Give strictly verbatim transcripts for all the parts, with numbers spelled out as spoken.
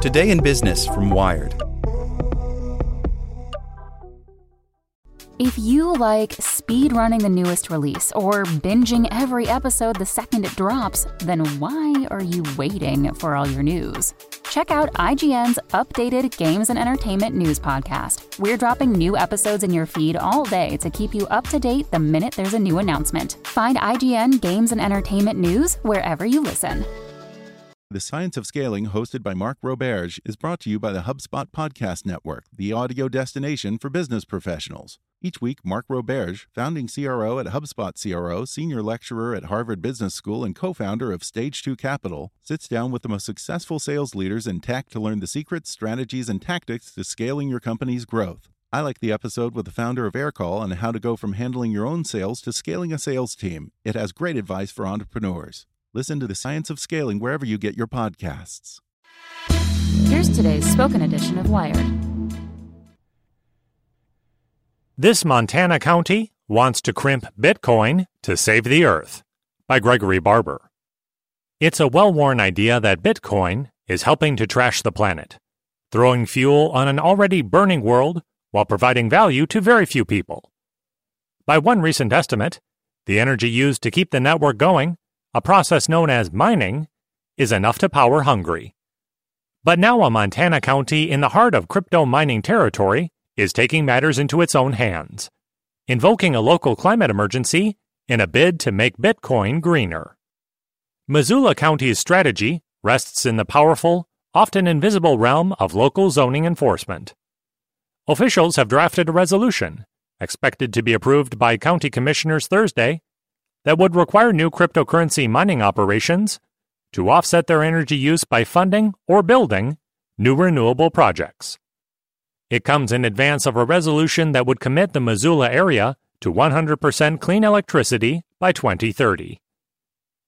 Today in Business from Wired. If you like speedrunning the newest release or binging every episode the second it drops, then why are you waiting for all your news? Check out I G N's updated Games and Entertainment News podcast. We're dropping new episodes in your feed all day to keep you up to date the minute there's a new announcement. Find I G N Games and Entertainment News wherever you listen. The Science of Scaling, hosted by Mark Roberge, is brought to you by the HubSpot Podcast Network, the audio destination for business professionals. Each week, Mark Roberge, founding C R O at HubSpot C R O, senior lecturer at Harvard Business School, and co-founder of Stage two Capital, sits down with the most successful sales leaders in tech to learn the secrets, strategies, and tactics to scaling your company's growth. I like the episode with the founder of Aircall on how to go from handling your own sales to scaling a sales team. It has great advice for entrepreneurs. Listen to The Science of Scaling wherever you get your podcasts. Here's today's spoken edition of Wired. This Montana county wants to crimp Bitcoin to save the earth, by Gregory Barber. It's a well-worn idea that Bitcoin is helping to trash the planet, throwing fuel on an already burning world while providing value to very few people. By one recent estimate, the energy used to keep the network going, a process known as mining, is enough to power Hungary. But now a Montana county in the heart of crypto mining territory is taking matters into its own hands, invoking a local climate emergency in a bid to make Bitcoin greener. Missoula County's strategy rests in the powerful, often invisible realm of local zoning enforcement. Officials have drafted a resolution, expected to be approved by county commissioners Thursday, that would require new cryptocurrency mining operations to offset their energy use by funding or building new renewable projects. It comes in advance of a resolution that would commit the Missoula area to one hundred percent clean electricity by twenty thirty.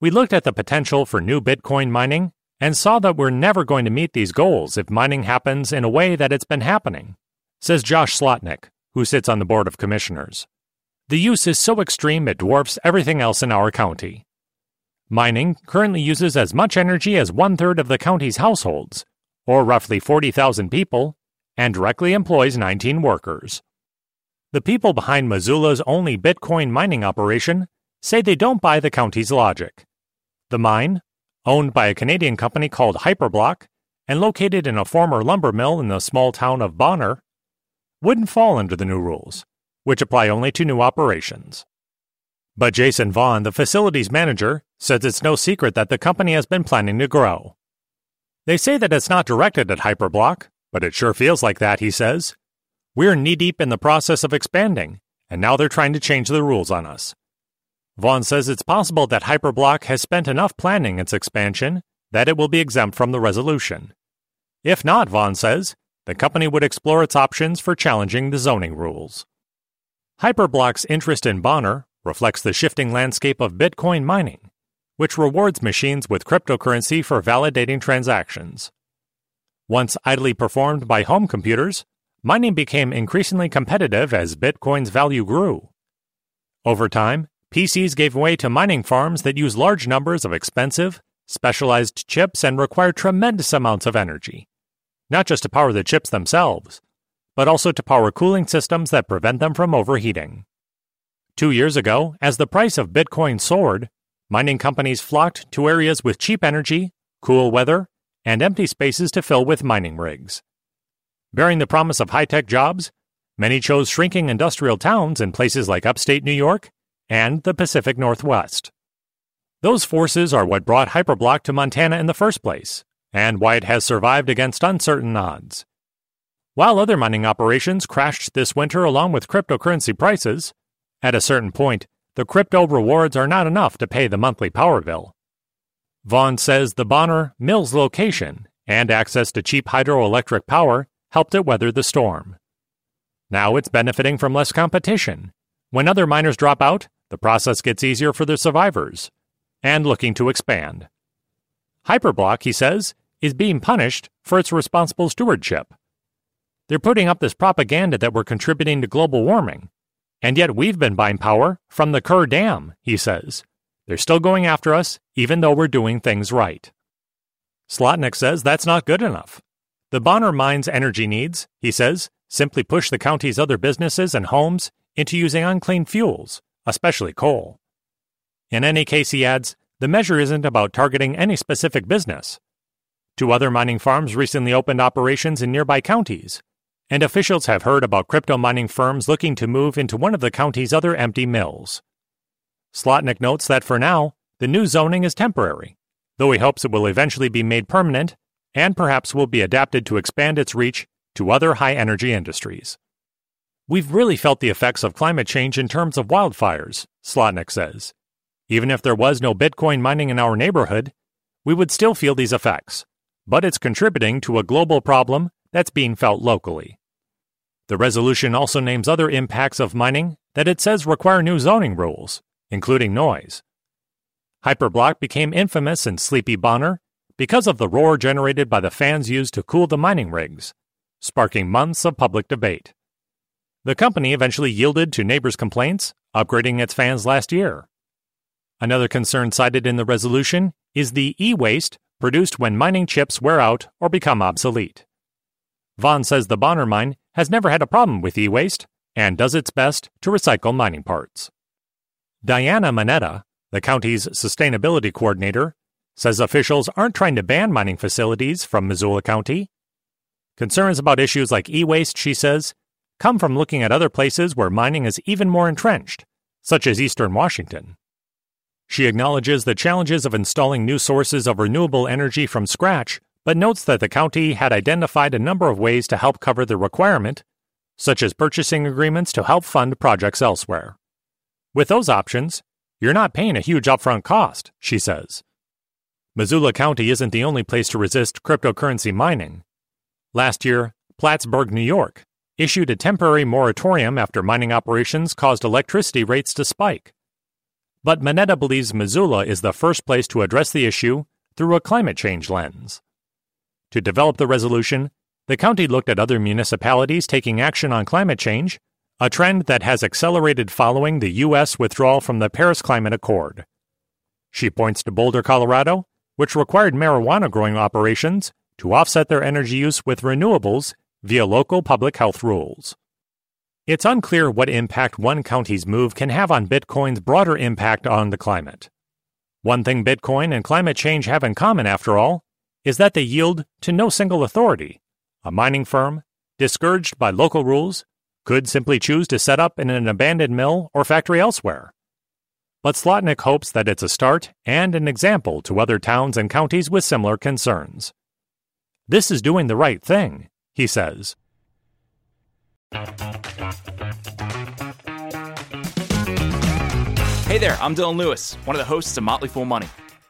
We looked at the potential for new Bitcoin mining and saw that we're never going to meet these goals if mining happens in a way that it's been happening, says Josh Slotnick, who sits on the Board of Commissioners. The use is so extreme it dwarfs everything else in our county. Mining currently uses as much energy as one-third of the county's households, or roughly forty thousand people, and directly employs nineteen workers. The people behind Missoula's only Bitcoin mining operation say they don't buy the county's logic. The mine, owned by a Canadian company called Hyperblock and located in a former lumber mill in the small town of Bonner, wouldn't fall under the new rules, which apply only to new operations. But Jason Vaughn, the facilities manager, says it's no secret that the company has been planning to grow. They say that it's not directed at Hyperblock, but it sure feels like that, he says. We're knee-deep in the process of expanding, and now they're trying to change the rules on us. Vaughn says it's possible that Hyperblock has spent enough planning its expansion that it will be exempt from the resolution. If not, Vaughn says, the company would explore its options for challenging the zoning rules. Hyperblock's interest in Bonner reflects the shifting landscape of Bitcoin mining, which rewards machines with cryptocurrency for validating transactions. Once idly performed by home computers, mining became increasingly competitive as Bitcoin's value grew. Over time, P Cs gave way to mining farms that use large numbers of expensive, specialized chips and require tremendous amounts of energy, not just to power the chips themselves, but also to power cooling systems that prevent them from overheating. Two years ago, as the price of Bitcoin soared, mining companies flocked to areas with cheap energy, cool weather, and empty spaces to fill with mining rigs. Bearing the promise of high-tech jobs, many chose shrinking industrial towns in places like upstate New York and the Pacific Northwest. Those forces are what brought Hyperblock to Montana in the first place, and why it has survived against uncertain odds. While other mining operations crashed this winter along with cryptocurrency prices, at a certain point, the crypto rewards are not enough to pay the monthly power bill. Vaughn says the Bonner Mill's location and access to cheap hydroelectric power helped it weather the storm. Now it's benefiting from less competition. When other miners drop out, the process gets easier for the survivors, and looking to expand. Hyperblock, he says, is being punished for its responsible stewardship. They're putting up this propaganda that we're contributing to global warming, and yet we've been buying power from the Kerr Dam, he says. They're still going after us, even though we're doing things right. Slotnick says that's not good enough. The Bonner mine's energy needs, he says, simply push the county's other businesses and homes into using unclean fuels, especially coal. In any case, he adds, the measure isn't about targeting any specific business. Two other mining farms recently opened operations in nearby counties, and officials have heard about crypto mining firms looking to move into one of the county's other empty mills. Slotnick notes that for now, the new zoning is temporary, though he hopes it will eventually be made permanent and perhaps will be adapted to expand its reach to other high-energy industries. We've really felt the effects of climate change in terms of wildfires, Slotnick says. Even if there was no Bitcoin mining in our neighborhood, we would still feel these effects, but it's contributing to a global problem that's being felt locally. The resolution also names other impacts of mining that it says require new zoning rules, including noise. Hyperblock became infamous in Sleepy Bonner because of the roar generated by the fans used to cool the mining rigs, sparking months of public debate. The company eventually yielded to neighbors' complaints, upgrading its fans last year. Another concern cited in the resolution is the e-waste produced when mining chips wear out or become obsolete. Vaughn says the Bonner mine has never had a problem with e-waste and does its best to recycle mining parts. Diana Manetta, the county's sustainability coordinator, says officials aren't trying to ban mining facilities from Missoula County. Concerns about issues like e-waste, she says, come from looking at other places where mining is even more entrenched, such as eastern Washington. She acknowledges the challenges of installing new sources of renewable energy from scratch, but notes that the county had identified a number of ways to help cover the requirement, such as purchasing agreements to help fund projects elsewhere. With those options, you're not paying a huge upfront cost, she says. Missoula County isn't the only place to resist cryptocurrency mining. Last year, Plattsburgh, New York, issued a temporary moratorium after mining operations caused electricity rates to spike. But Manetta believes Missoula is the first place to address the issue through a climate change lens. To develop the resolution, the county looked at other municipalities taking action on climate change, a trend that has accelerated following the U S withdrawal from the Paris Climate Accord. She points to Boulder, Colorado, which required marijuana growing operations to offset their energy use with renewables via local public health rules. It's unclear what impact one county's move can have on Bitcoin's broader impact on the climate. One thing Bitcoin and climate change have in common, after all, is that they yield to no single authority. A mining firm, discouraged by local rules, could simply choose to set up in an abandoned mill or factory elsewhere. But Slotnick hopes that it's a start and an example to other towns and counties with similar concerns. This is doing the right thing, he says. Hey there, I'm Dylan Lewis, one of the hosts of Motley Fool Money.